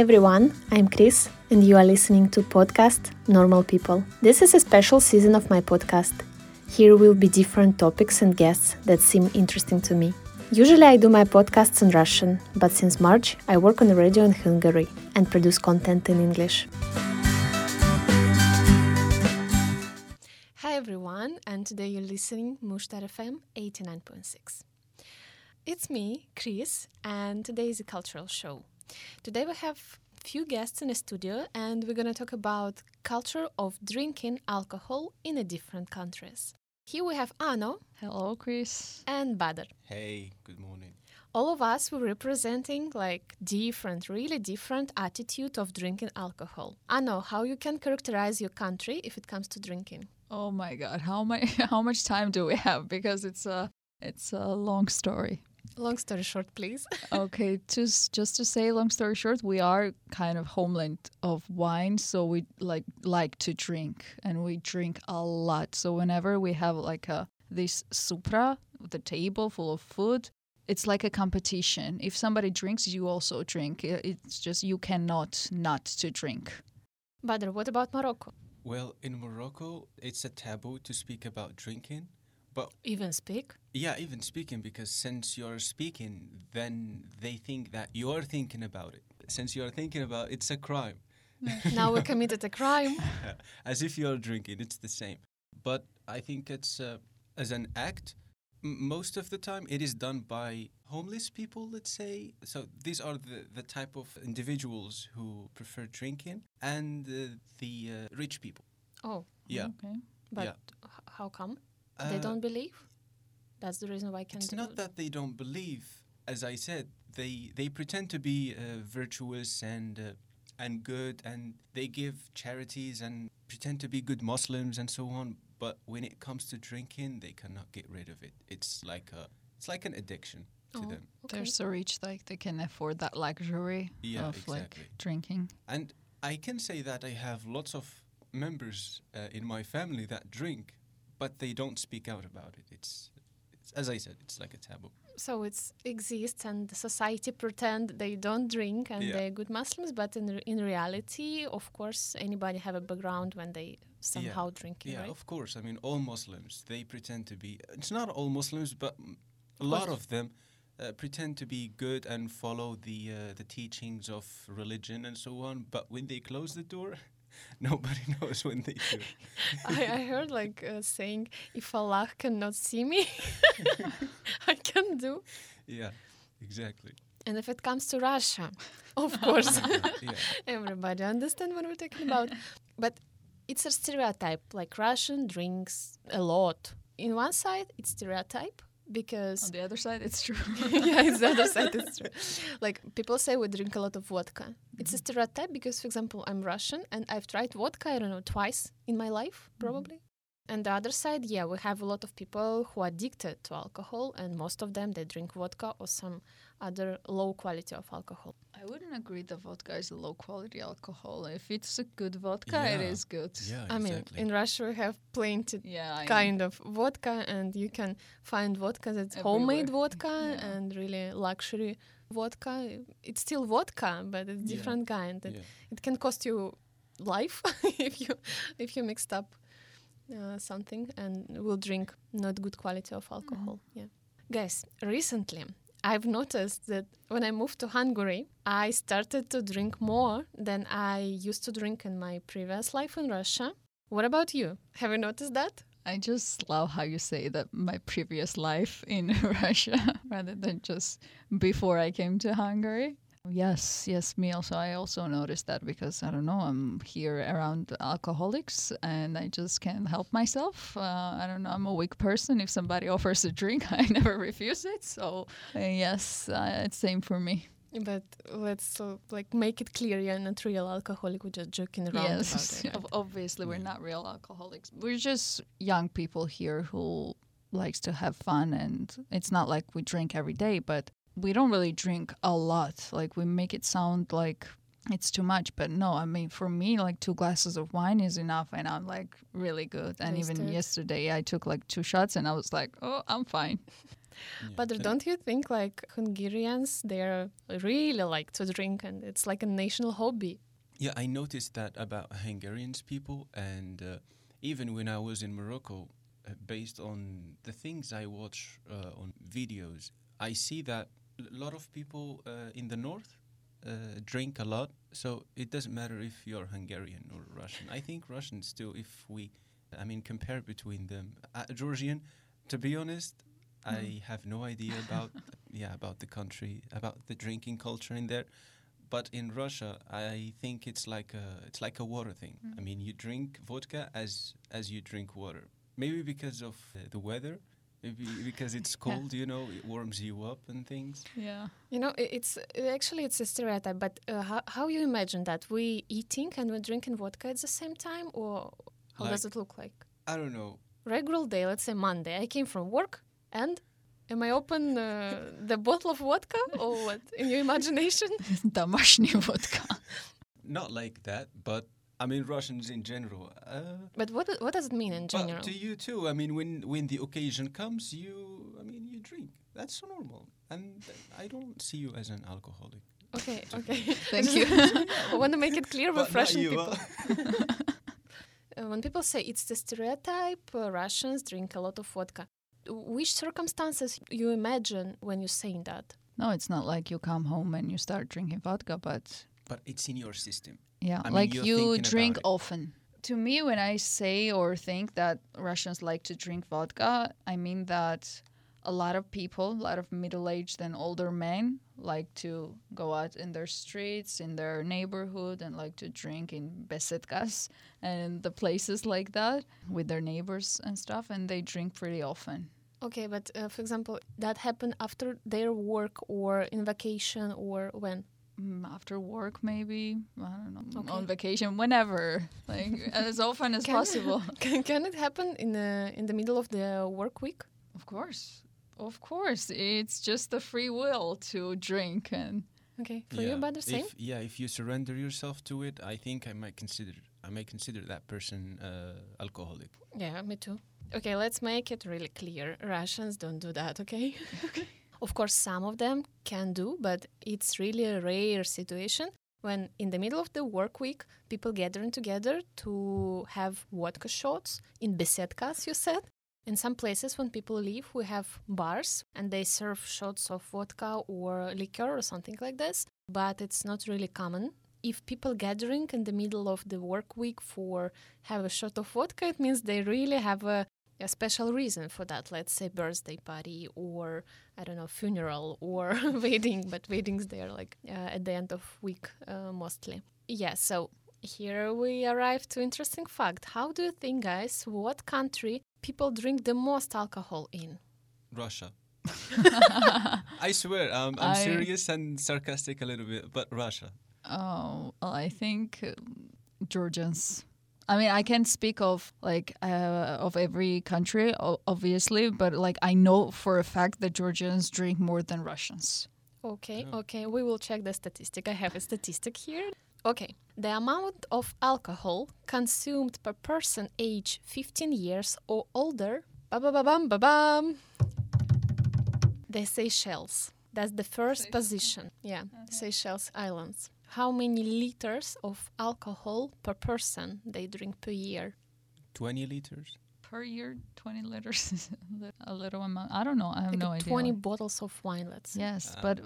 Hi everyone, I'm Chris and you are listening to podcast Normal People. This is a special season of my podcast. Here will be different topics and guests that seem interesting to me. Usually I do my podcasts in Russian, but since March I work on the radio in Hungary and produce content in English. Hi everyone, and today you're listening Mushtar FM 89.6. It's me, Chris, and today is a cultural show. Today we have few guests in the studio and we're going to talk about culture of drinking alcohol in a different countries. Here we have Ano. Hello, Chris. And Badr. Hey, good morning. All of us were representing really different attitude of drinking alcohol. Ano, how you can characterize your country if it comes to drinking? Oh my God, how much time do we have? Because it's a long story. Long story short, please. Okay, just to say long story short, we are kind of homeland of wine, so we like to drink, and we drink a lot. So whenever we have this supra, the table full of food, it's like a competition. If somebody drinks, you also drink. It's just you cannot not to drink. Badr, what about Morocco? Well, in Morocco, it's a taboo to speak about drinking. But even speak? Yeah, even speaking, because since you're speaking, then they think that you're thinking about it. Since you're thinking about it, it's a crime. Now we committed a crime. As if you're drinking, it's the same. But I think it's, as an act, most of the time it is done by homeless people, let's say. So these are the type of individuals who prefer drinking, and the rich people. Oh, yeah. Okay. But yeah. How come? They don't believe? That's the reason why I can't do it. It's not that they don't believe. As I said, they pretend to be virtuous and good, and they give charities and pretend to be good Muslims and so on. But when it comes to drinking, they cannot get rid of it. It's like an addiction to them. Okay. They're so rich, they can afford that luxury of drinking. And I can say that I have lots of members in my family that drink. But they don't speak out about it. It's as I said, it's like a taboo. So it exists, and the society pretend they don't drink and they're good Muslims. But in reality, of course, anybody have a background when they somehow drink. Yeah, right? Of course. I mean, all Muslims, they pretend to be. It's not all Muslims, but a lot of them pretend to be good and follow the teachings of religion and so on. But when they close the door. Nobody knows when they do. I heard saying, if Allah cannot see me, I can do. Yeah, exactly. And if it comes to Russia, of course, everybody understand what we're talking about. But it's a stereotype, Russian drinks a lot. In one side, it's stereotype. Because on the other side, it's true. People say we drink a lot of vodka. Mm-hmm. It's a stereotype because, for example, I'm Russian and I've tried vodka, I don't know, twice in my life, probably. Mm-hmm. And the other side, we have a lot of people who are addicted to alcohol, and most of them, they drink vodka or some other low quality of alcohol. I wouldn't agree that vodka is a low quality alcohol. If it's a good vodka, it is good. Yeah, I mean, in Russia we have plenty of vodka, and you can find vodka that's everywhere. Homemade vodka and really luxury vodka. It's still vodka, but it's different kind. It can cost you life if you mixed up something and will drink not good quality of alcohol. Mm-hmm. Yeah, guys, recently. I've noticed that when I moved to Hungary, I started to drink more than I used to drink in my previous life in Russia. What about you? Have you noticed that? I just love how you say that, my previous life in Russia, rather than just before I came to Hungary. Yes, me also. I also noticed that because, I don't know, I'm here around alcoholics and I just can't help myself. I don't know, I'm a weak person. If somebody offers a drink, I never refuse it. So, yes, it's same for me. But let's make it clear, you're not real alcoholic, we're just joking around about it. Obviously, we're not real alcoholics. We're just young people here who likes to have fun, and it's not like we drink every day, but we don't really drink a lot. We make it sound like it's too much, but no, I mean, for me, 2 glasses of wine is enough, and I'm really good. And even yesterday, I took 2 shots, and I was like, oh, I'm fine. Yeah. But don't you think like Hungarians, they're really like to drink and it's like a national hobby? Yeah, I noticed that about Hungarians people, and even when I was in Morocco, based on the things I watch on videos, I see that a lot of people in the north drink a lot. So it doesn't matter if you're Hungarian or Russian. I think Russians still, if we, I mean, compare between them. Georgian, to be honest, I have no idea about, about the country, about the drinking culture in there. But in Russia, I think it's like a water thing. Mm. I mean, you drink vodka as you drink water. Maybe because of the weather, maybe because it's cold, you know, it warms you up and things. Yeah. You know, it's a stereotype, but how you imagine that? We eating and we're drinking vodka at the same time, or how does it look like? I don't know. Regular day, let's say Monday. I came from work and... Am I open the bottle of vodka or what? In your imagination? Домашняя vodka. Not like that, but I mean Russians in general. But what does it mean in general? But to you too. I mean, when the occasion comes, you drink. That's so normal, and I don't see you as an alcoholic. Okay. Thank you. I want to make it clear with Russian people. When people say it's the stereotype, Russians drink a lot of vodka. Which circumstances you imagine when you're saying that? No, it's not like you come home and you start drinking vodka, but it's in your system. Yeah, you drink often. To me, when I say or think that Russians like to drink vodka, I mean that a lot of people, a lot of middle-aged and older men like to go out in their streets, in their neighborhood, and like to drink in besedkas and the places like that with their neighbors and stuff, and they drink pretty often. Okay, but for example, that happened after their work or in vacation or when? After work, maybe, I don't know, on vacation, whenever, like as often as possible. Can it happen in the middle of the work week? Of course. It's just the free will to drink. And for you, about the same? If you surrender yourself to it, I think I might consider that person alcoholic. Yeah, me too. Okay, let's make it really clear. Russians don't do that, okay? Okay. Of course, some of them can do, but it's really a rare situation when in the middle of the work week, people gathering together to have vodka shots in besedkas, you said. In some places, when people leave, we have bars and they serve shots of vodka or liquor or something like this. But it's not really common. If people gathering in the middle of the work week for have a shot of vodka, it means they really have a special reason for that. Let's say birthday party or, I don't know, funeral or wedding. But weddings, they are like at the end of week mostly. Yeah, so here we arrive to interesting fact. How do you think, guys, what country people drink the most alcohol in? Russia. I swear, I'm serious and sarcastic a little bit, but Russia. Oh, well, I think Georgians. I mean, I can't speak of like of every country, obviously, but like I know for a fact that Georgians drink more than Russians. Okay, we will check the statistic. I have a statistic here. Okay, the amount of alcohol consumed per person age 15 years or older, the Seychelles. That's the first position. Yeah, okay. Seychelles Islands. How many liters of alcohol per person they drink per year? 20 liters. Per year, 20 liters, a little amount. I don't know. I have no idea. 20 bottles of wine, let's say. Yes, but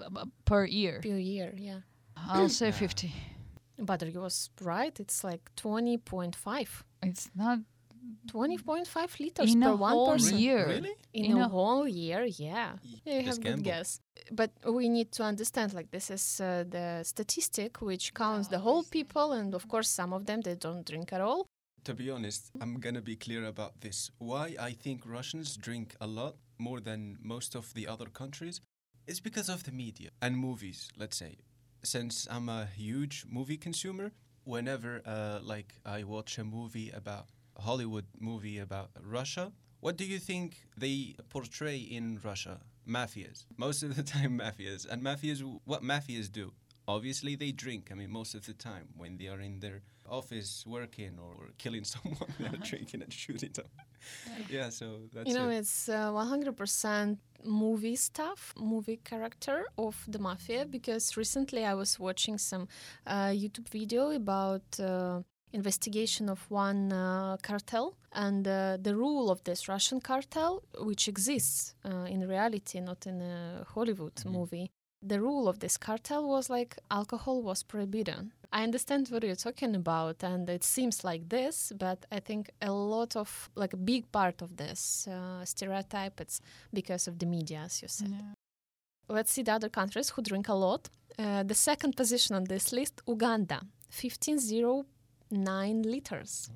per year. Per year, yeah. I'll say 50. But you was right, it's like 20.5. It's not... 20.5 liters per one person. Year. Really? In a whole year, yeah. You have a good guess. But we need to understand, like, this is the statistic which counts the whole people, and of course some of them, they don't drink at all. To be honest, I'm going to be clear about this. Why I think Russians drink a lot more than most of the other countries is because of the media and movies, let's say. Since I'm a huge movie consumer, whenever I watch a Hollywood movie about Russia, what do you think they portray in Russia? Mafias. Most of the time, mafias. And mafias, what mafias do? Obviously, they drink. I mean, most of the time when they are in their office working or killing someone, they're drinking and shooting them. Yeah, so that's it's 100% movie stuff, movie character of the mafia, because recently I was watching some YouTube video about investigation of one cartel, and the rule of this Russian cartel, which exists in reality, not in a Hollywood movie. The rule of this cartel was like alcohol was prohibited. I understand what you're talking about, and it seems like this, but I think a lot of, like a big part of this stereotype, it's because of the media, as you said. Yeah. Let's see the other countries who drink a lot. The second position on this list, Uganda, 1509 liters.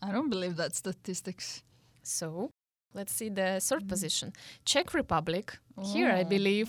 I don't believe that statistics. So let's see the third position. Czech Republic, here I believe,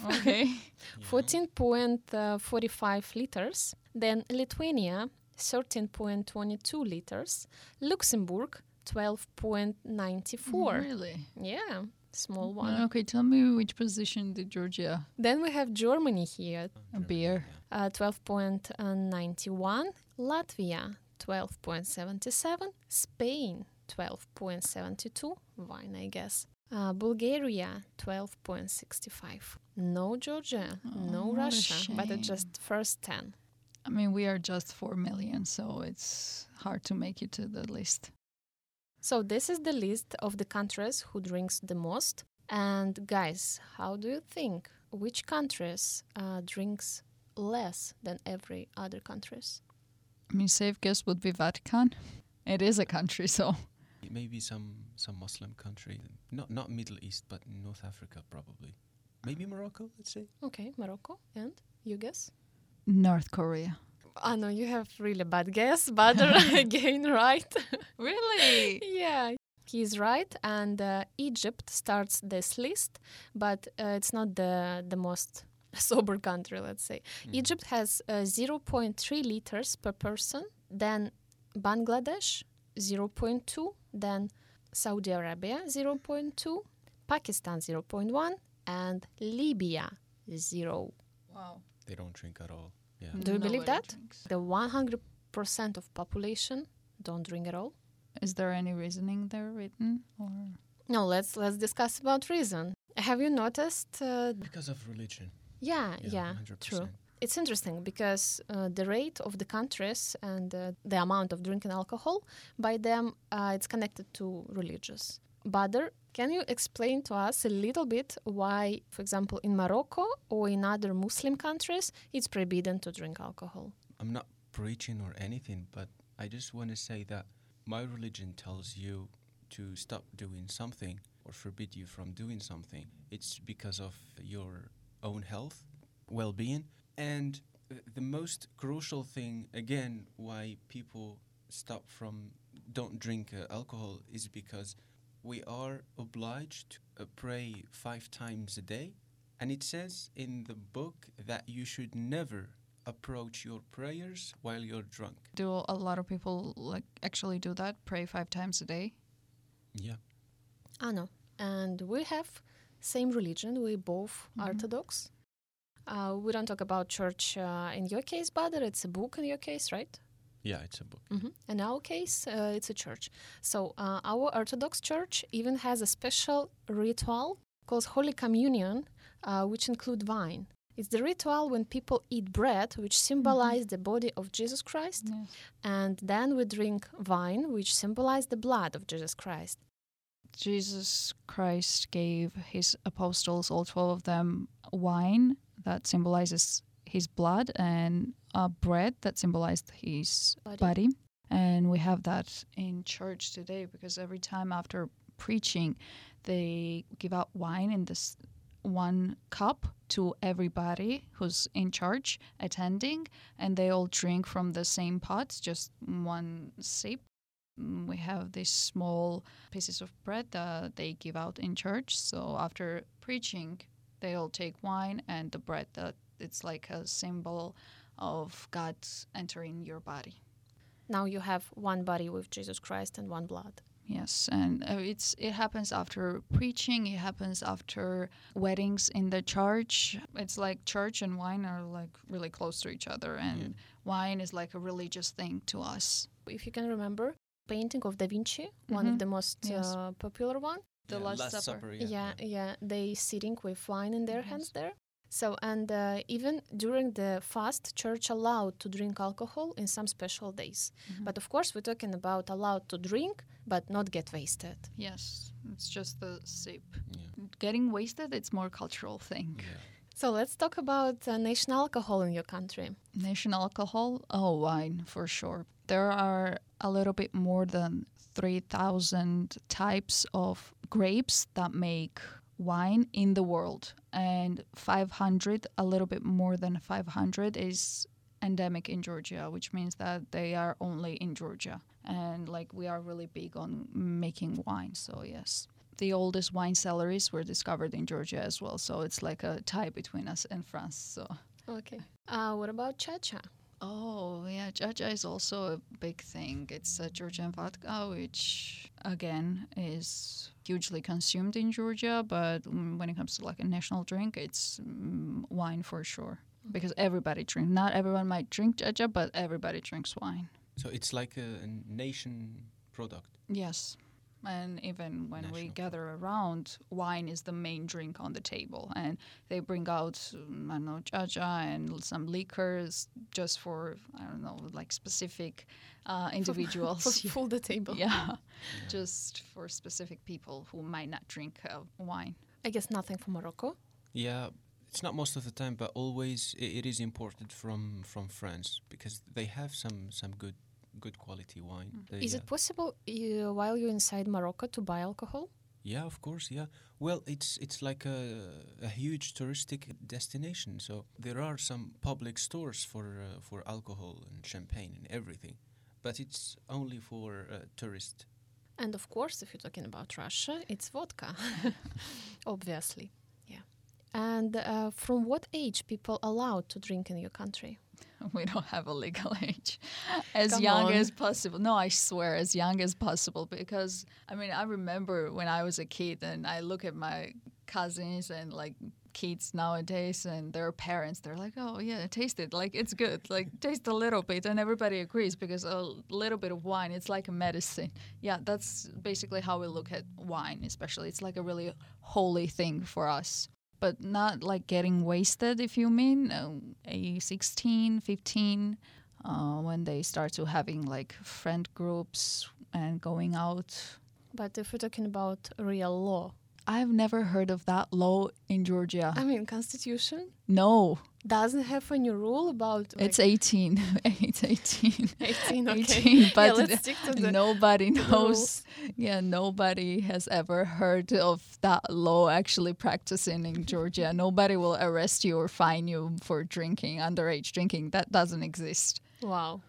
14.45 liters. Then Lithuania, 13.22 liters. Luxembourg, 12.94. Really? Yeah, small one. Okay, tell me which position did Georgia? Then we have Germany here. A beer. 12.91. Latvia, 12.77. Spain, 12.72, wine, I guess. Bulgaria, 12.65. No Georgia, no Russia, but it's just first 10. I mean, we are just 4 million, so it's hard to make it to the list. So this is the list of the countries who drinks the most. And guys, how do you think? Which countries drinks less than every other countries? I mean, safe guess would be Vatican. It is a country, so... Maybe some Muslim country. Not Middle East, but North Africa, probably. Maybe Morocco, let's say. Okay, Morocco. And you guess? North Korea. I know you have really bad guess, but again, right? Really? Yeah. He's right, and Egypt starts this list, but it's not the most sober country, let's say. Egypt has 0.3 liters per person, then Bangladesh, 0.2, then Saudi Arabia, 0.2, Pakistan, 0.1, and Libya, 0. Wow. They don't drink at all. Yeah. Do you believe that? Drinks. The 100% of population don't drink at all. Is there any reasoning there written? Or? No, let's discuss about reason. Have you noticed? Because of religion. Yeah, 100%. True. It's interesting because the rate of the countries and the amount of drinking alcohol by them, it's connected to religious. Badr, can you explain to us a little bit why, for example, in Morocco or in other Muslim countries, it's forbidden to drink alcohol? I'm not preaching or anything, but I just want to say that my religion tells you to stop doing something or forbid you from doing something. It's because of your own health, well-being. And the most crucial thing, again, why people don't drink alcohol is because we are obliged to pray 5 times a day. And it says in the book that you should never approach your prayers while you're drunk. Do a lot of people actually do that, pray 5 times a day? Yeah. Ano, and we have same religion, we both Orthodox. We don't talk about church in your case, Badr. It's a book in your case, right? Yeah, it's a book. Mm-hmm. In our case, it's a church. So our Orthodox church even has a special ritual called Holy Communion, which includes wine. It's the ritual when people eat bread, which symbolizes the body of Jesus Christ. Yes. And then we drink wine, which symbolizes the blood of Jesus Christ. Jesus Christ gave his apostles, all 12 of them, wine that symbolizes his blood and bread that symbolized his body. And we have that in church today because every time after preaching, they give out wine in this one cup to everybody who's in church attending, and they all drink from the same pot, just one sip. We have these small pieces of bread that they give out in church. So after preaching, they all take wine and the bread. That it's like a symbol of God entering your body. Now you have one body with Jesus Christ and one blood. Yes, and it happens after preaching. It happens after weddings in the church. It's like church and wine are like really close to each other, and wine is like a religious thing to us. If you can remember, painting of Da Vinci, one of the most popular one, the Last Supper. They sitting with wine in their hands there. So, and even during the fast, church allowed to drink alcohol in some special days. Mm-hmm. But of course, we're talking about allowed to drink, but not get wasted. Yes, it's just the sip. Yeah. Getting wasted, it's more cultural thing. Yeah. So let's talk about national alcohol in your country. National alcohol? Oh, wine, for sure. There are a little bit more than 3,000 types of grapes that make wine in the world, and 500, a little bit more than 500, is endemic in Georgia, which means that they are only in Georgia. And like we are really big on making wine, so yes. The oldest wine cellars were discovered in Georgia as well, so it's like a tie between us and France. So okay. What about chacha? Oh, yeah, chacha is also a big thing. It's a Georgian vodka, which, again, is hugely consumed in Georgia. But when it comes to, like, a national drink, it's wine for sure. Because everybody drinks. Not everyone might drink chacha, but everybody drinks wine. So it's like a nation product. Yes. And even when we gather around, wine is the main drink on the table. And they bring out, I don't know, chacha and some liquors just for, I don't know, like specific individuals. for the table. Yeah. Just for specific people who might not drink wine. I guess nothing from Morocco. Yeah, it's not most of the time, but always it is imported from France because they have some good quality wine. Mm-hmm. Is it possible while you're inside Morocco to buy alcohol? Yeah, of course, yeah. Well, it's like a huge touristic destination, so there are some public stores for alcohol and champagne and everything, but it's only for tourists. And of course, if you're talking about Russia, it's vodka, obviously. Yeah. And from what age people allowed to drink in your country? We don't have a legal age. As young as possible. No, I swear, as young as possible. Because, I mean, I remember when I was a kid and I look at my cousins and, like, kids nowadays and their parents, they're like, oh, yeah, taste it. Like, it's good. Like, taste a little bit. And everybody agrees because a little bit of wine, it's like a medicine. Yeah, that's basically how we look at wine, especially. It's like a really holy thing for us. But not like getting wasted, if you mean, 16, 15, when they start to having like friend groups and going out. But if we're talking about real law. I've never heard of that law in Georgia. I mean, Constitution? No. Doesn't have any rule about... Like it's 18. It's 18. 18, okay. 18, but yeah, let's stick to the nobody knows. Rules. Yeah, nobody has ever heard of that law actually practicing in Georgia. Nobody will arrest you or fine you for drinking, underage drinking. That doesn't exist. Wow.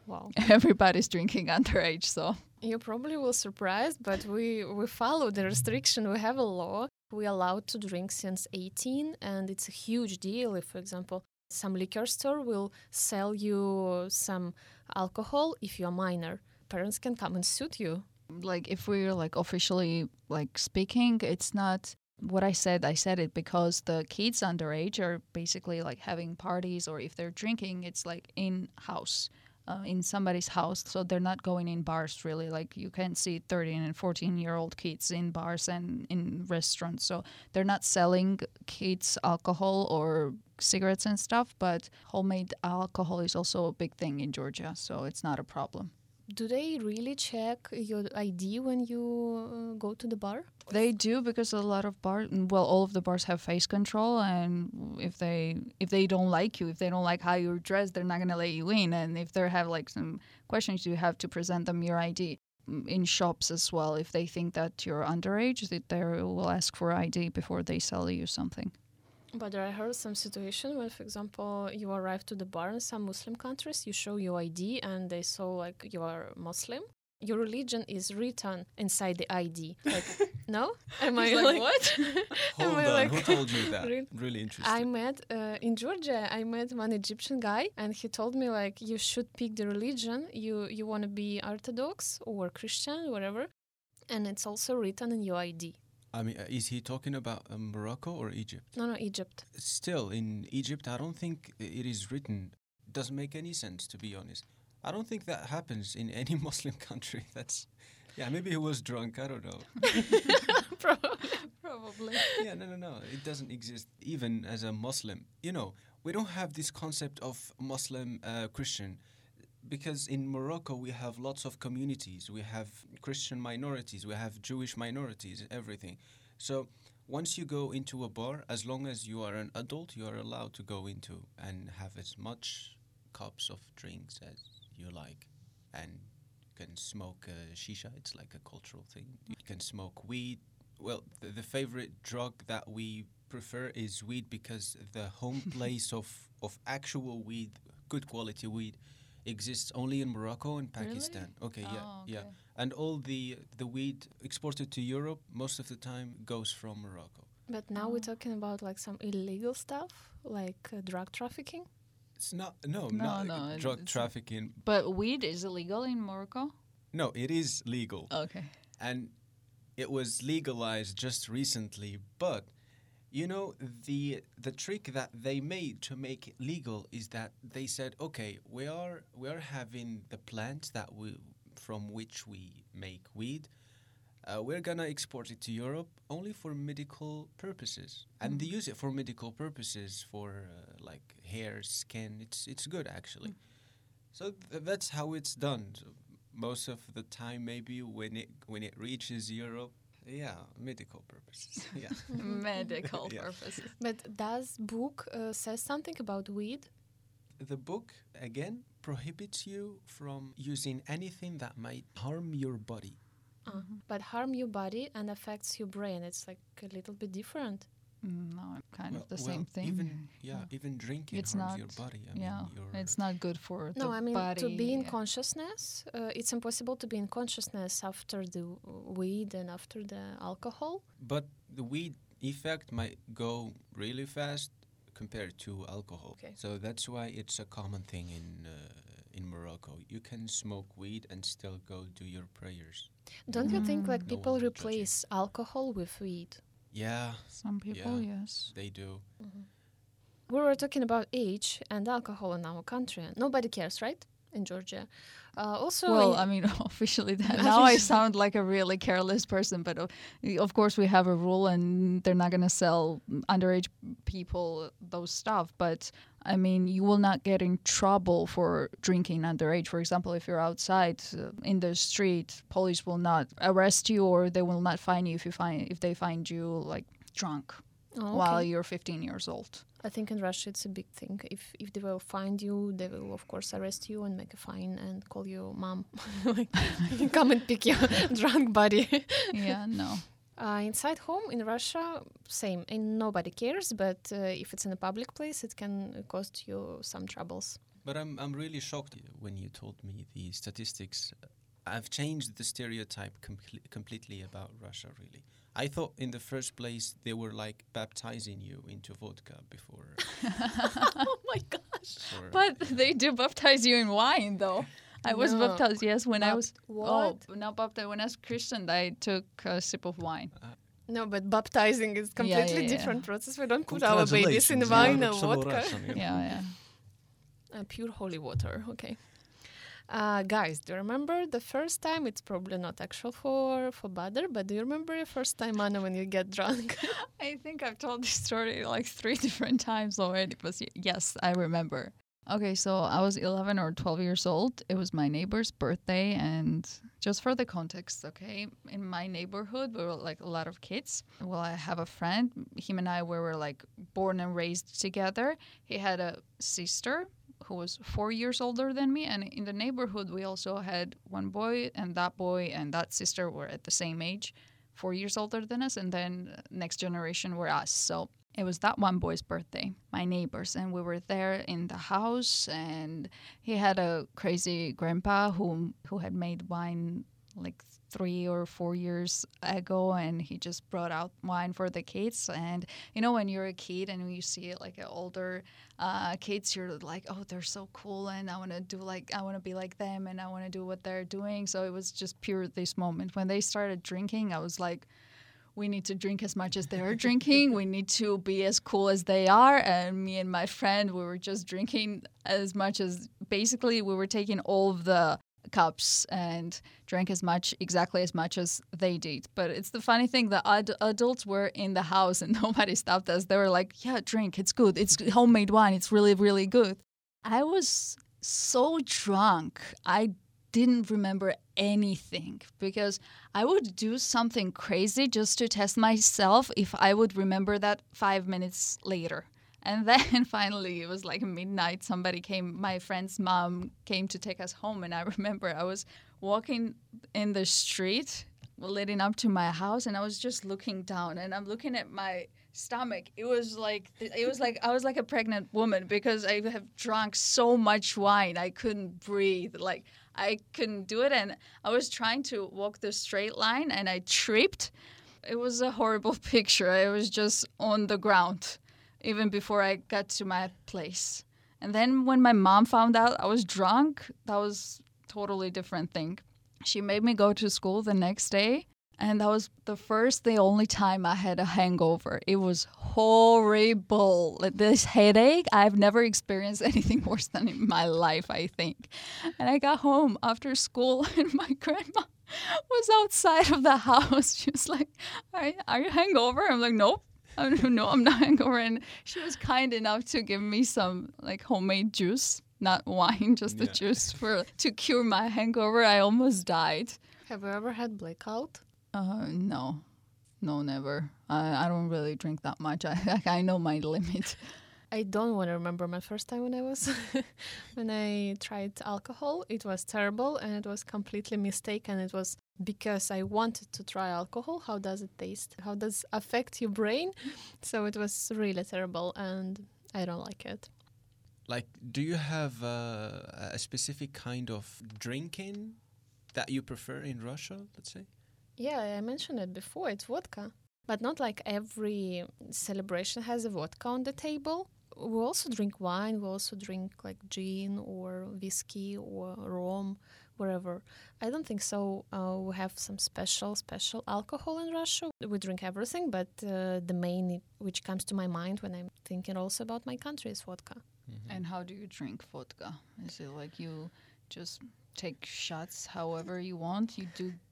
Everybody's drinking underage, so... You probably will surprised, but we follow the restriction. We have a law. We are allowed to drink since 18, and it's a huge deal. If, for example, some liquor store will sell you some alcohol if you're a minor, parents can come and sue you. Like if we're like officially like speaking, it's not what I said. I said it because the kids underage are basically like having parties, or if they're drinking, it's like in-house. In somebody's house, so they're not going in bars really. Like you can see 13 and 14-year-old kids in bars and in restaurants. So they're not selling kids alcohol or cigarettes and stuff, but homemade alcohol is also a big thing in Georgia, so it's not a problem. Do they really check your ID when you go to the bar? They do because a lot of bars, well, all of the bars have face control, and if they don't like you, if they don't like how you're dressed, they're not gonna let you in. And if they have like some questions, you have to present them your ID. In shops as well, if they think that you're underage, they will ask for ID before they sell you something. But I heard some situation when, for example, you arrive to the bar in some Muslim countries, you show your ID and they saw like you are Muslim. Your religion is written inside the ID. Like, no? Am I like what? Hold on, like, who told you that? Really interesting. In Georgia, I met one Egyptian guy and he told me like, you should pick the religion. You want to be Orthodox or Christian, whatever. and it's also written in your ID. I mean, is he talking about Morocco or Egypt? No, Egypt. Still, in Egypt, I don't think it is written. It doesn't make any sense, to be honest. I don't think that happens in any Muslim country. Yeah, maybe he was drunk. I don't know. Probably. Yeah, no. It doesn't exist, even as a Muslim. You know, we don't have this concept of Muslim, Christian. Because in Morocco, we have lots of communities. We have Christian minorities. We have Jewish minorities, everything. So once you go into a bar, as long as you are an adult, you are allowed to go into and have as much cups of drinks as you like. And you can smoke shisha. It's like a cultural thing. You can smoke weed. Well, the favorite drug that we prefer is weed because the home place of actual weed, good quality weed, exists only in Morocco and Pakistan. Really? Okay. And all the weed exported to Europe most of the time goes from Morocco. But now we're talking about like some illegal stuff, like drug trafficking. It's not not drug trafficking. But weed is illegal in Morocco? No, it is legal. Okay. And it was legalized just recently, but you know, the trick that they made to make it legal is that they said, okay, we are having the plants that from which we make weed. We're going to export it to Europe only for medical purposes. And they use it for medical purposes for like hair, skin. It's good, actually. So that's how it's done. So most of the time, maybe when it reaches Europe, yeah, medical purposes. Yeah, medical purposes. But does book says something about weed? The book again prohibits you from using anything that might harm your body. But harm your body and affects your brain. It's like a little bit different. No, kind of the same thing. Even drinking harms your body. It's not good for the body. No, I mean, to be in consciousness, it's impossible to be in consciousness after the weed and after the alcohol. But the weed effect might go really fast compared to alcohol. Okay. So that's why it's a common thing in Morocco. You can smoke weed and still go do your prayers. Don't you think like people replace alcohol with weed? Yeah. Some people, yes. They do. We were talking about age and alcohol in our country. Nobody cares, right? In Georgia. Officially, now I sound like a really careless person, but of course we have a rule and they're not going to sell underage people those stuff. But I mean, you will not get in trouble for drinking underage. For example, if you're outside in the street, police will not arrest you or they will not fine you if they find you like drunk while you're 15 years old. I think in Russia it's a big thing. If they will find you, they will of course arrest you and make a fine and call you mom. Like, come and pick your drunk buddy. Yeah, no. Inside home in Russia, same. And nobody cares, but if it's in a public place, it can cost you some troubles. But I'm really shocked when you told me the statistics. I've changed the stereotype completely about Russia, really. I thought in the first place they were like baptizing you into vodka before. Oh my gosh. They do baptize you in wine though. I was baptized, yes, when I was. What? Oh, not baptized. When I was Christian, I took a sip of wine. No, but baptizing is completely different process. We don't put our babies in wine or vodka. Pure holy water, okay. Guys, do you remember the first time? It's probably not actual for Badr, but do you remember your first time, Anna, when you get drunk? I think I've told this story like 3 different times already, but yes, I remember. Okay, so I was 11 or 12 years old. It was my neighbor's birthday, and just for the context, okay, in my neighborhood, we were like a lot of kids. Well, I have a friend. Him and I were like born and raised together. He had a sister who was 4 years older than me, and in the neighborhood we also had one boy and that sister were at the same age, 4 years older than us, and then next generation were us. So it was that one boy's birthday, my neighbor's, and we were there in the house, and he had a crazy grandpa who had made wine like 3 or 4 years ago, and he just brought out wine for the kids. And you know, when you're a kid and you see like older kids, you're like, oh, they're so cool, and I want to be like them, and I want to do what they're doing. So it was just pure this moment when they started drinking. I was like, we need to drink as much as they are drinking. We need to be as cool as they are. And me and my friend, we were just drinking as much as, basically we were taking all of the cups and drank exactly as much as they did. But it's the funny thing, the adults were in the house and nobody stopped us. They were like, yeah, drink, it's good. It's homemade wine. It's really, really good. I was so drunk. I didn't remember anything, because I would do something crazy just to test myself if I would remember that 5 minutes later. And then finally, it was like midnight, my friend's mom came to take us home. And I remember I was walking in the street leading up to my house, and I was just looking down, and I'm looking at my stomach. It was like I was like a pregnant woman, because I have drunk so much wine. I couldn't breathe. Like, I couldn't do it. And I was trying to walk the straight line, and I tripped. It was a horrible picture. I was just on the ground, even before I got to my place. And then when my mom found out I was drunk, that was a totally different thing. She made me go to school the next day, and that was the only time I had a hangover. It was horrible. This headache, I've never experienced anything worse than in my life, I think. And I got home after school, and my grandma was outside of the house. She was like, are you hangover? I'm like, nope. No, I'm not hangover. And she was kind enough to give me some like homemade juice, not wine, just the juice to cure my hangover. I almost died. Have you ever had blackout? No, never. I don't really drink that much. I know my limit. I don't want to remember my first time when I tried alcohol. It was terrible, and it was completely mistaken. It was because I wanted to try alcohol. How does it taste? How does it affect your brain? So it was really terrible, and I don't like it. Like, do you have a specific kind of drinking that you prefer in Russia, let's say? Yeah, I mentioned it before. It's vodka. But not like every celebration has a vodka on the table. We also drink wine. We also drink like gin or whiskey or rum, wherever. I don't think so. We have some special alcohol in Russia. We drink everything, but the main which comes to my mind when I'm thinking also about my country is vodka. Mm-hmm. And how do you drink vodka? Is it like you just take shots however you want?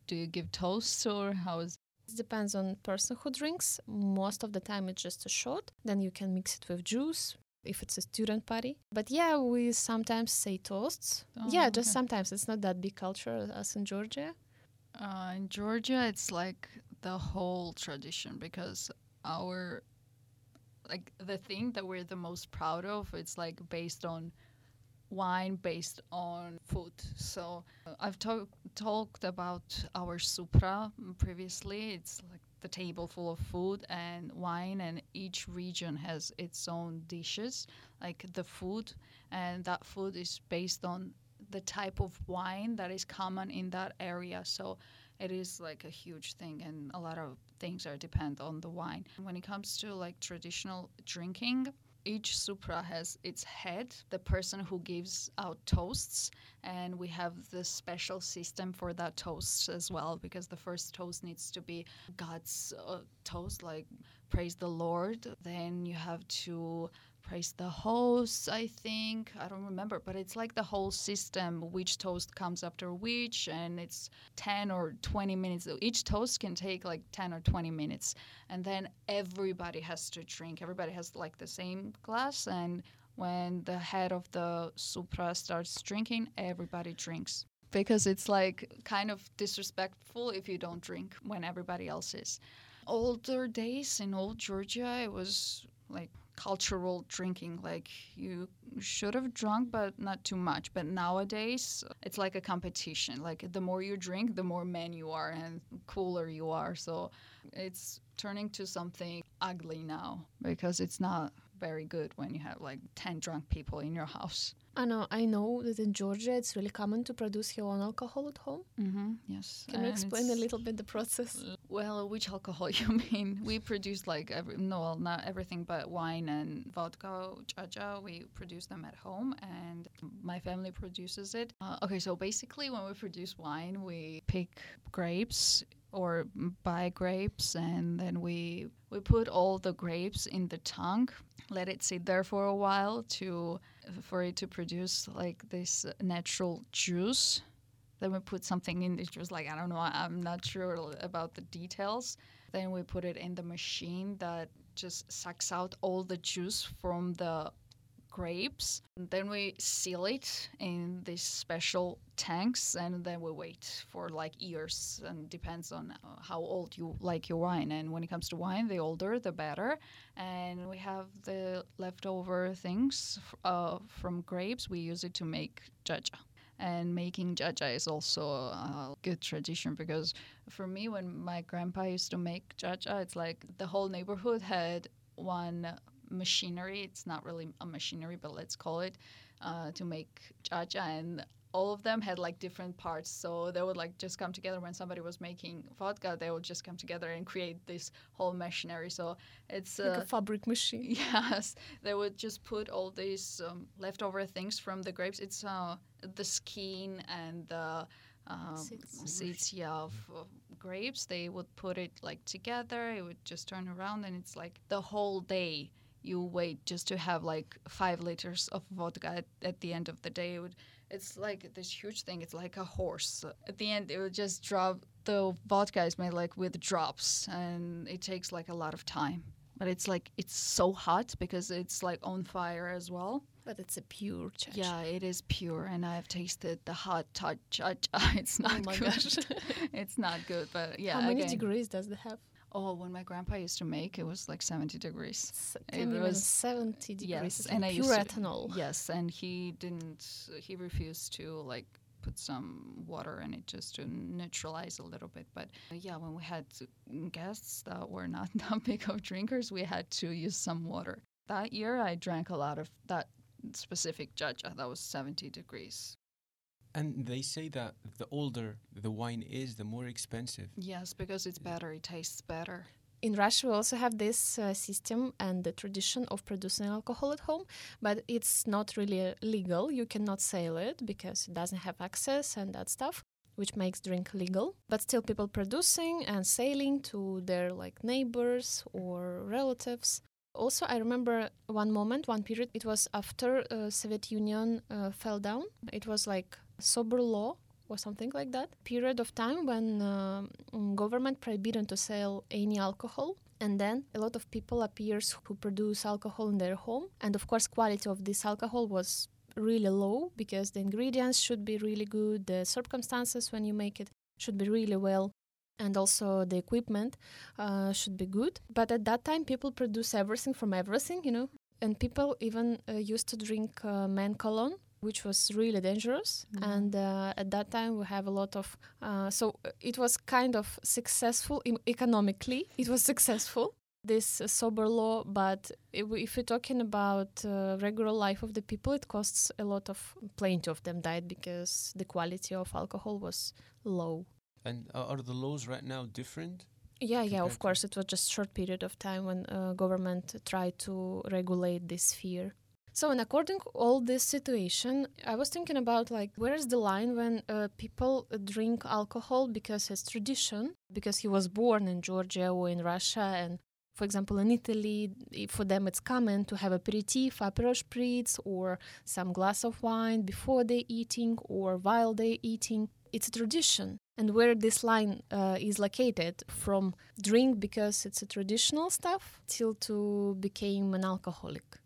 Do you give toasts, or how is it? It depends on the person who drinks. Most of the time it's just a shot. Then you can mix it with juice if it's a student party. But yeah, we sometimes say toasts. Oh, yeah, just sometimes. It's not that big culture as in Georgia. In Georgia, it's like the whole tradition, because our, like the thing that we're the most proud of, it's like based on wine, based on food. So I've talked about our supra previously. It's like the table full of food and wine, and each region has its own dishes, like the food, and that food is based on the type of wine that is common in that area. So it is like a huge thing, and a lot of things are depend on the wine. When it comes to like traditional drinking, each supra has its head, the person who gives out toasts, and we have the special system for that toast as well, because the first toast needs to be God's toast, like praise the Lord. Then you have to praise the hosts, I think. I don't remember, but it's like the whole system, which toast comes after which, and it's 10 or 20 minutes. Each toast can take like 10 or 20 minutes, and then everybody has to drink. Everybody has like the same glass, and when the head of the supra starts drinking, everybody drinks. Because it's like kind of disrespectful if you don't drink when everybody else is. Older days in old Georgia, it was like cultural drinking, like you should have drunk but not too much. But nowadays it's like a competition, like the more you drink, the more men you are and cooler you are. So it's turning to something ugly now, because it's not very good when you have like 10 drunk people in your house. Ano, I know that in Georgia it's really common to produce your own alcohol at home. Mm-hmm, yes. Can you explain a little bit the process? Well, which alcohol you mean? We produce like, not everything, but wine and vodka, chacha. We produce them at home and my family produces it. Okay, so basically when we produce wine, we pick grapes or buy grapes, and then we put all the grapes in the tank, let it sit there for a while for it to produce like this natural juice. Then we put something in the juice, like I don't know, I'm not sure about the details. Then we put it in the machine that just sucks out all the juice from the grapes. And then we seal it in these special tanks, and then we wait for like years, and depends on how old you like your wine. And when it comes to wine, the older the better. And we have the leftover things from grapes. We use it to make chacha. And making chacha is also a good tradition, because for me, when my grandpa used to make chacha, it's like the whole neighborhood had one machinery. It's not really a machinery, but let's call it to make chacha, and all of them had like different parts, so they would like just come together. When somebody was making vodka, they would just come together and create this whole machinery. So it's like a fabric machine. Yes, they would just put all these leftover things from the grapes. It's the skin and the seeds of grapes. They would put it like together, it would just turn around, and it's like the whole day you wait just to have like 5 liters of vodka at the end of the day. It's like this huge thing. It's like a horse. At the end, it would just drop. The vodka is made like with drops, and it takes like a lot of time. But it's like it's so hot because it's like on fire as well. But it's a pure chacha. Yeah, it is pure, and I've tasted the hot chacha. It's not good. Gosh. It's not good, but yeah. How many degrees does it have? Oh, when my grandpa used to make, it was like 70 degrees. It was 70 degrees. Yes, and pure ethanol. Yes, and he refused to like put some water in it just to neutralize a little bit. But yeah, when we had guests that were not that big of drinkers, we had to use some water. That year, I drank a lot of that specific chacha. That was 70 degrees. And they say that the older the wine is, the more expensive. Yes, because it's better, it tastes better. In Russia, we also have this system and the tradition of producing alcohol at home, but it's not really legal. You cannot sell it because it doesn't have access and that stuff, which makes drink legal. But still people producing and selling to their like neighbors or relatives. Also, I remember one period, it was after Soviet Union fell down. It was like sober law or something like that. Period of time when government forbidden to sell any alcohol. And then a lot of people appears who produce alcohol in their home. And of course, quality of this alcohol was really low because the ingredients should be really good. The circumstances when you make it should be really well. And also the equipment should be good. But at that time, people produce everything from everything, you know. And people even used to drink man cologne, which was really dangerous. Mm-hmm. And at that time, we have a lot of... so it was kind of successful economically. It was successful, this sober law. But if you're talking about regular life of the people, it costs a lot of... Plenty of them died because the quality of alcohol was low. And are the laws right now different? Yeah, of course. It was just a short period of time when government tried to regulate this fear. So, and according to all this situation, I was thinking about, like, where is the line when people drink alcohol because it's tradition, because he was born in Georgia or in Russia, and, for example, in Italy, for them it's common to have aperitif, aperol spritz, or some glass of wine before they're eating or while they're eating. It's a tradition. And where this line is located from drink because it's a traditional stuff till to became an alcoholic?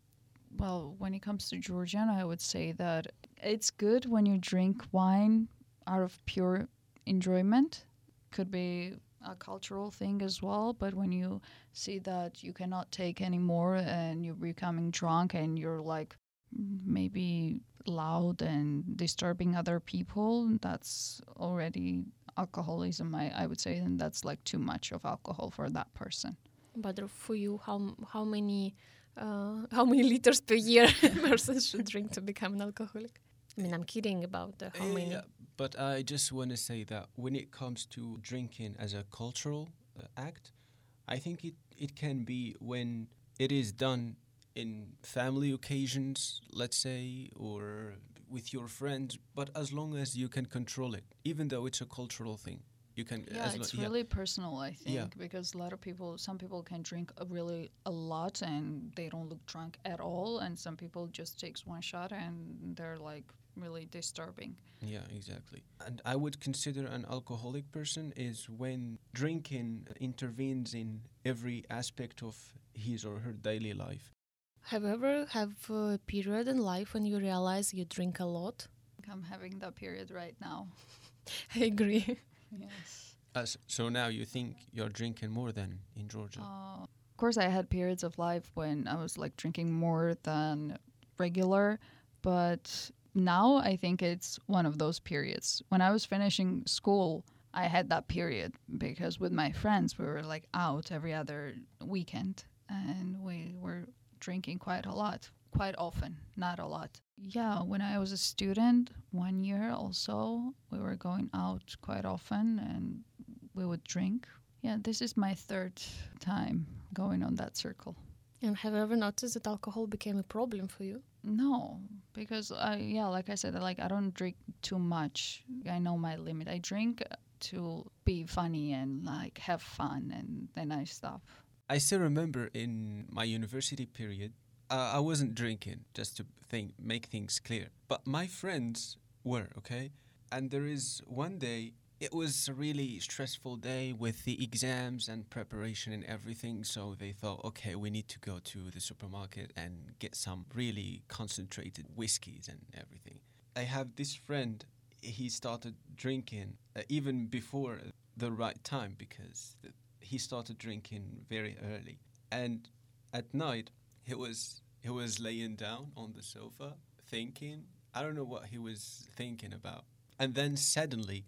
Well, when it comes to Georgian, I would say that it's good when you drink wine out of pure enjoyment. Could be a cultural thing as well, but when you see that you cannot take any more and you're becoming drunk and you're like maybe loud and disturbing other people, that's already alcoholism, I would say, and that's like too much of alcohol for that person. But for you, how many how many liters per year a person should drink to become an alcoholic? I mean, I'm kidding about the how many. Yeah, but I just want to say that when it comes to drinking as a cultural act, I think it can be when it is done in family occasions, let's say, or with your friends, but as long as you can control it, even though it's a cultural thing. You can, it's really personal, I think, because some people can drink really a lot and they don't look drunk at all, and some people just takes one shot and they're like really disturbing. Yeah, exactly. And I would consider an alcoholic person is when drinking intervenes in every aspect of his or her daily life. Have you ever have a period in life when you realize you drink a lot? I'm having that period right now. I agree. Yes. So now you think you're drinking more than in Georgia? Of course, I had periods of life when I was like drinking more than regular, but now I think it's one of those periods. When I was finishing school, I had that period because with my friends, we were like out every other weekend and we were drinking quite a lot, quite often, not a lot. Yeah, when I was a student, 1 year also, we were going out quite often and we would drink. Yeah, this is my third time going on that circle. And have you ever noticed that alcohol became a problem for you? No, because, like I said, I don't drink too much. I know my limit. I drink to be funny and like have fun, and then I stop. I still remember in my university period, I wasn't drinking, just to make things clear. But my friends were, okay? And there is one day, it was a really stressful day with the exams and preparation and everything. So they thought, okay, we need to go to the supermarket and get some really concentrated whiskeys and everything. I have this friend, he started drinking even before the right time because he started drinking very early. And at night, he was laying down on the sofa thinking. I don't know what he was thinking about. And then suddenly,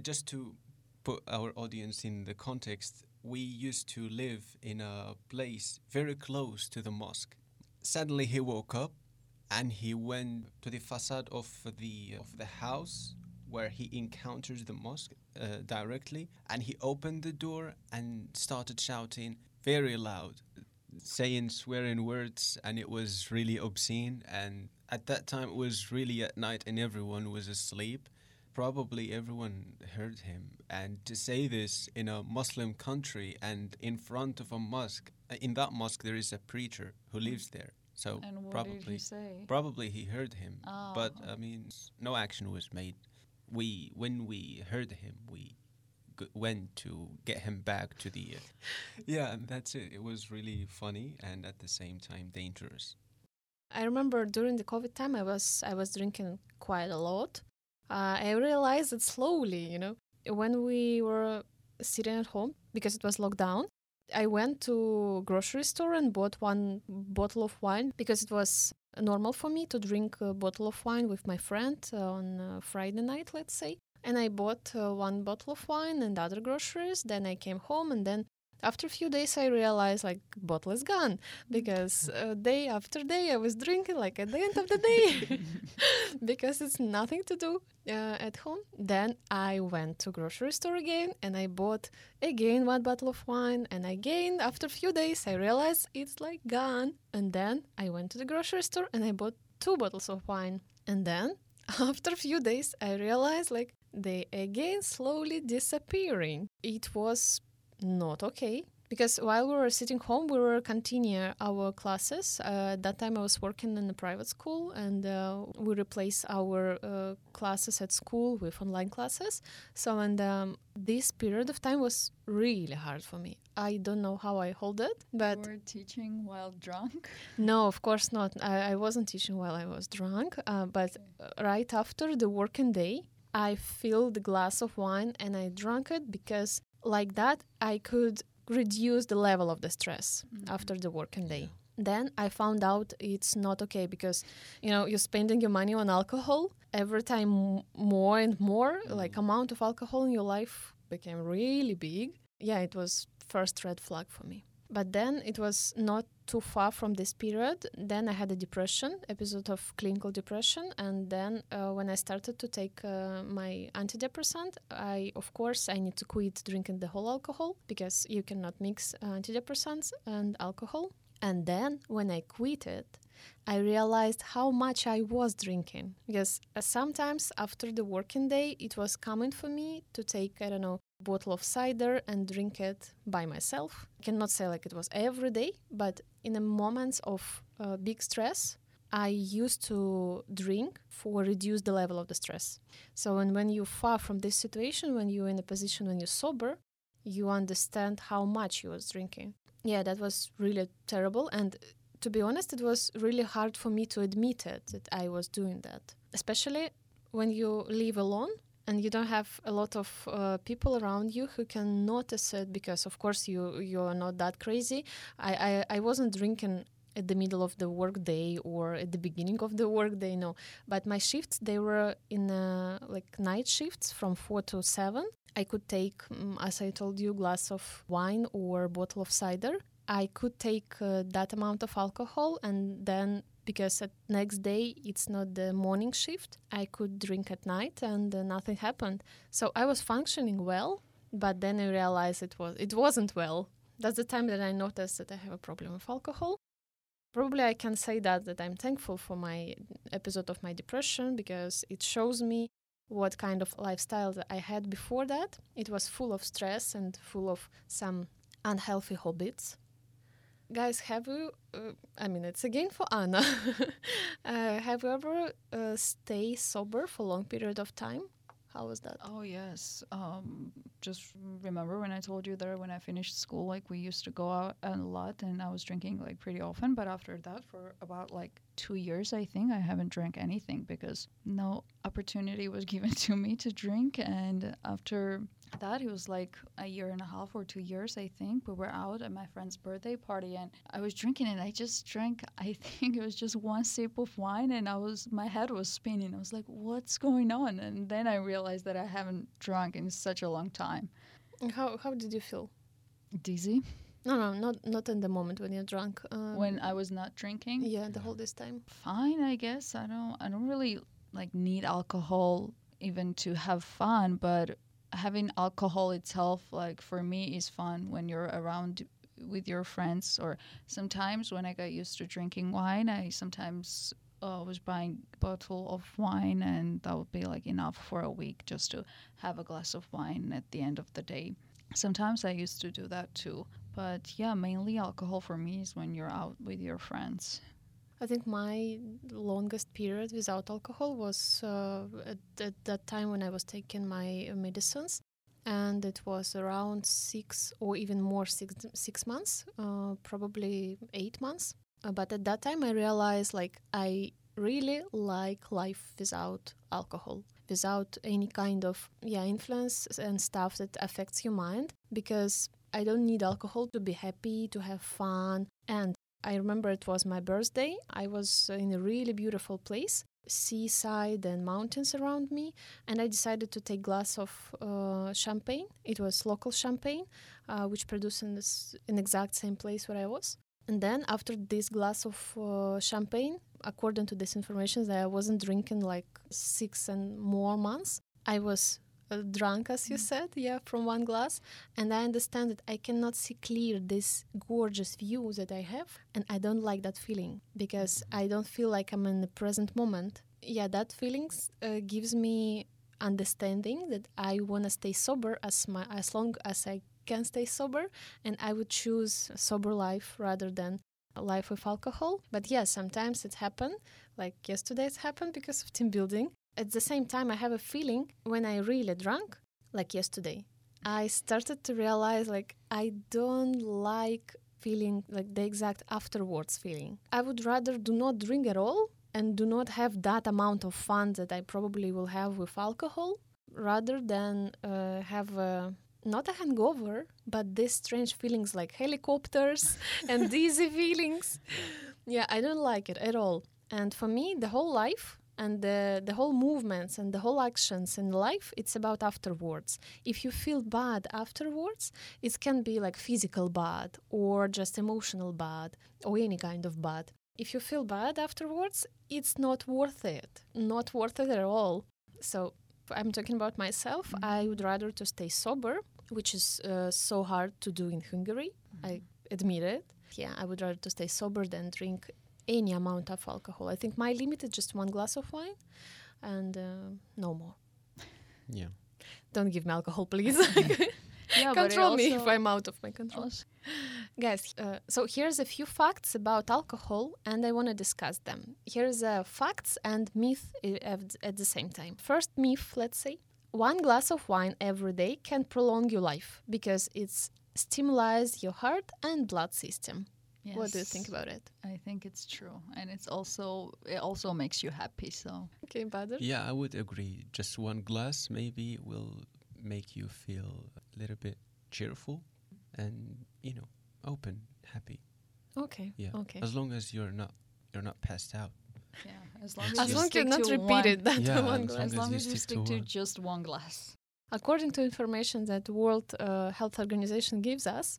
just to put our audience in the context, we used to live in a place very close to the mosque. Suddenly he woke up and he went to the facade of the house where he encounters the mosque directly. And he opened the door and started shouting very loud, saying swearing words, and it was really obscene. And at that time it was really at night and everyone was asleep. Probably everyone heard him. And to say this in a Muslim country and in front of a mosque, in that mosque there is a preacher who lives there. So and what probably did he say? Probably he heard him. Oh. But I mean, no action was made. When we heard him, we went to get him back to the and that's it. It was really funny and at the same time dangerous. I remember during the COVID time I was drinking quite a lot. I realized it slowly, when we were sitting at home because it was lockdown. I went to grocery store and bought one bottle of wine because it was normal for me to drink a bottle of wine with my friend on Friday night, let's say. And I bought one bottle of wine and other groceries. Then I came home, and then after a few days, I realized bottle is gone because day after day I was drinking at the end of the day because it's nothing to do at home. Then I went to grocery store again, and I bought again one bottle of wine. And again, after a few days, I realized it's gone. And then I went to the grocery store and I bought two bottles of wine. And then after a few days, I realized they again slowly disappearing. It was not okay because while we were sitting home, we were continuing our classes. At that time, I was working in a private school, and we replaced our classes at school with online classes. So, and this period of time was really hard for me. I don't know how I hold it, but you were teaching while drunk? No, of course not. I wasn't teaching while I was drunk, but right after the working day, I filled a glass of wine and I drank it because that I could reduce the level of the stress after the working day. Yeah. Then I found out it's not okay because, you're spending your money on alcohol. Every time more and more, amount of alcohol in your life became really big. Yeah, it was first red flag for me. But then it was not too far from this period. Then I had a depression, episode of clinical depression. And then when I started to take my antidepressant, I need to quit drinking the whole alcohol because you cannot mix antidepressants and alcohol. And then when I quit it, I realized how much I was drinking. Because sometimes after the working day, it was common for me to take, a bottle of cider and drink it by myself. I cannot say it was every day, but in the moments of big stress, I used to drink for reduce the level of the stress. So and when you're far from this situation, when you're in a position when you're sober, you understand how much you was drinking. Yeah, that was really terrible. And to be honest, it was really hard for me to admit it, that I was doing that. Especially when you live alone and you don't have a lot of people around you who can notice it because, of course, you're not that crazy. I wasn't drinking at the middle of the work day or at the beginning of the work day, no. But my shifts, they were in night shifts from 4 to 7. I could take, as I told you, glass of wine or bottle of cider. I could take that amount of alcohol, and then because at next day it's not the morning shift, I could drink at night, and nothing happened. So I was functioning well, but then I realized it wasn't well. That's the time that I noticed that I have a problem with alcohol. Probably I can say that I'm thankful for my episode of my depression because it shows me what kind of lifestyle that I had before that. It was full of stress and full of some unhealthy habits. Guys, have you, it's again for Anna, have you ever stay sober for a long period of time? How was that? Oh, yes. Just remember when I told you that when I finished school, we used to go out a lot and I was drinking pretty often. But after that, for about 2 years, I think I haven't drank anything because no opportunity was given to me to drink. And after that, it was a year and a half or 2 years, I think. We were out at my friend's birthday party and I was drinking and I just drank, I think it was just one sip of wine and my head was spinning. I was like, what's going on? And then I realized that I haven't drunk in such a long time. How did you feel? Dizzy. No, not in the moment when you're drunk. When I was not drinking? Yeah, the whole this time. Fine, I guess. I don't really need alcohol even to have fun, but having alcohol itself, for me, is fun when you're around with your friends. Or sometimes when I got used to drinking wine, I sometimes was buying a bottle of wine, and that would be enough for a week just to have a glass of wine at the end of the day. Sometimes I used to do that too. But yeah, mainly alcohol for me is when you're out with your friends. I think my longest period without alcohol was at that time when I was taking my medicines. And it was around 6 months, probably 8 months. But at that time I realized I really like life without alcohol, without any kind of influence and stuff that affects your mind, because I don't need alcohol to be happy, to have fun. And I remember it was my birthday. I was in a really beautiful place, seaside and mountains around me. And I decided to take a glass of champagne. It was local champagne, which produced in exact same place where I was. And then after this glass of champagne, according to this information that I wasn't drinking 6 and more months, I was drunk, as you said, from one glass. And I understand that I cannot see clear this gorgeous view that I have. And I don't like that feeling because I don't feel I'm in the present moment. Yeah, that feelings gives me understanding that I want to stay sober as long as I can stay sober. And I would choose a sober life rather than a life with alcohol. But yeah, sometimes it happened. Yesterday it happened because of team building. At the same time, I have a feeling when I really drank, yesterday, I started to realize, I don't like feeling, the exact afterwards feeling. I would rather do not drink at all and do not have that amount of fun that I probably will have with alcohol, rather than have not a hangover, but these strange feelings like helicopters and dizzy feelings. Yeah, I don't like it at all. And for me, the whole life, and the whole movements and the whole actions in life, it's about afterwards. If you feel bad afterwards, it can be like physical bad or just emotional bad or any kind of bad. If you feel bad afterwards, it's not worth it at all. So I'm talking about myself. Mm-hmm. I would rather to stay sober, which is so hard to do in Hungary. Mm-hmm. I admit it. Yeah, I would rather to stay sober than drink any amount of alcohol. I think my limit is just 1 glass of wine and no more. Yeah. Don't give me alcohol, please. Yeah, control me if I'm out of my control. Also. Guys, so here's a few facts about alcohol, and I want to discuss them. Here's facts and myth at the same time. First myth, let's say. 1 glass of wine every day can prolong your life because it stimulates your heart and blood system. Yes. What do you think about it? I think it's true. And it also makes you happy. So okay, Badr? Yeah, I would agree. Just 1 glass maybe will make you feel a little bit cheerful and, you know, open, happy. Okay. Yeah. Okay. As long as you're not passed out. Yeah. As long as you stick to just 1 glass. According to information that World Health Organization gives us,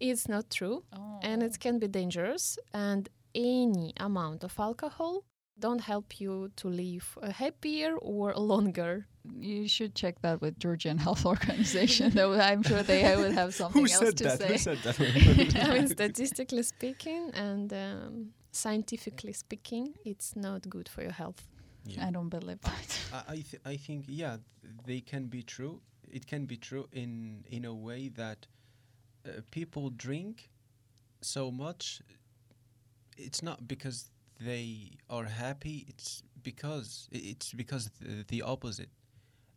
it's not true. Oh. And it can be dangerous. And any amount of alcohol don't help you to live happier or longer. You should check that with Georgian Health Organization. I'm sure they would have something else to say. Who said that? I mean, statistically speaking and scientifically speaking, it's not good for your health. Yeah. I don't believe that. I think, yeah, they can be true. It can be true in a way that people drink so much. It's not because they are happy. It's because the opposite.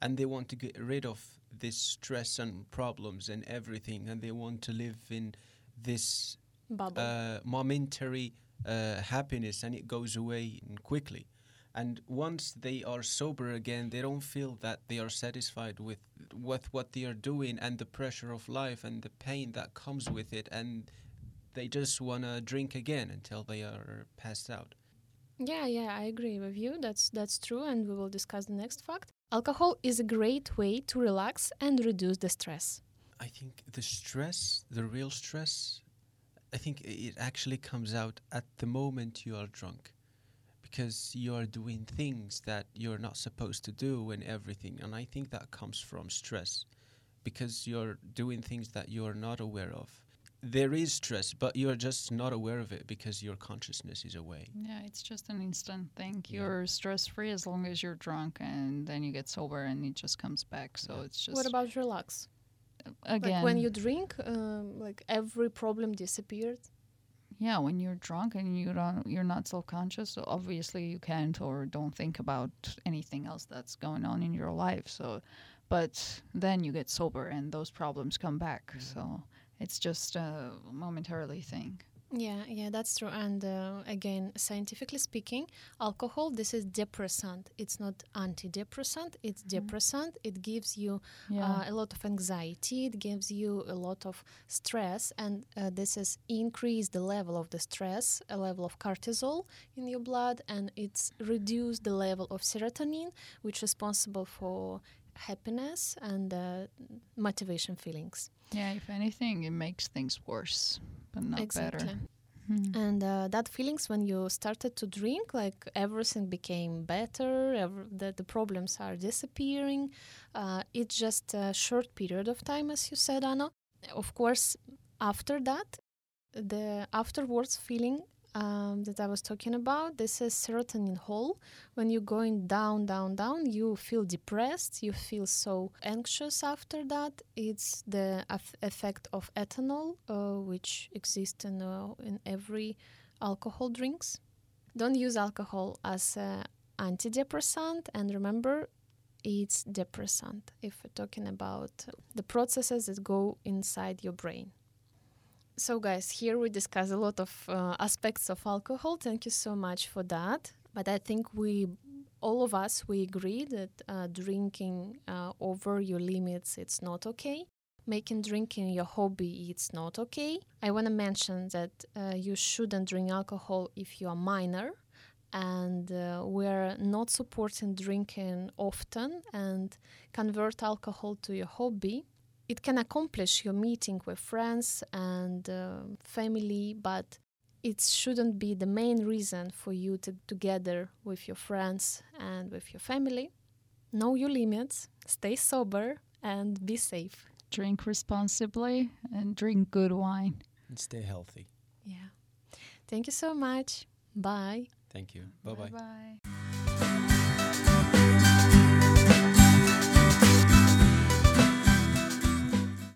And they want to get rid of this stress and problems and everything. And they want to live in this bubble. Momentary happiness. And it goes away quickly. And once they are sober again, they don't feel that they are satisfied with what they are doing and the pressure of life and the pain that comes with it. And they just want to drink again until they are passed out. Yeah, I agree with you. That's true. And we will discuss the next fact. Alcohol is a great way to relax and reduce the stress. I think the real stress, I think it actually comes out at the moment you are drunk. Because you are doing things that you're not supposed to do and everything. And I think that comes from stress because you're doing things that you're not aware of. There is stress, but you're just not aware of it because your consciousness is away. Yeah, it's just an instant thing. You're stress-free as long as you're drunk, and then you get sober and it just comes back. So it's just... What about relax? Again. Like when you drink, like every problem disappeared. Yeah, when you're drunk and you're not self-conscious, so obviously you can't or don't think about anything else that's going on in your life. So, but then you get sober and those problems come back. Mm-hmm. So it's just a momentarily thing. Yeah, that's true. And again, scientifically speaking, alcohol, this is depressant. It's not antidepressant. It's depressant. It gives you a lot of anxiety. It gives you a lot of stress. And this is increase the level of the stress, a level of cortisol in your blood. And it's reduce the level of serotonin, which is responsible for happiness and motivation feelings. Yeah, if anything, it makes things worse, but not better. Mm-hmm. And that feelings when you started to drink, like everything became better, the problems are disappearing. It's just a short period of time, as you said, Anna. Of course, after that, the afterwards feeling that I was talking about, this is serotonin hole. When you're going down, you feel depressed, you feel so anxious after that. It's the effect of ethanol, which exists in every alcohol drinks. Don't use alcohol as an antidepressant, and remember, it's depressant if we're talking about the processes that go inside your brain. So, guys, here we discuss a lot of aspects of alcohol. Thank you so much for that. But I think all of us agree that drinking over your limits, it's not okay. Making drinking your hobby, it's not okay. I want to mention that you shouldn't drink alcohol if you are minor. and we're not supporting drinking often and convert alcohol to your hobby. It can accomplish your meeting with friends and family, but it shouldn't be the main reason for you to gather with your friends and with your family. Know your limits, stay sober, and be safe. Drink responsibly and drink good wine. And stay healthy. Yeah. Thank you so much. Bye. Thank you. Bye-bye. Bye-bye.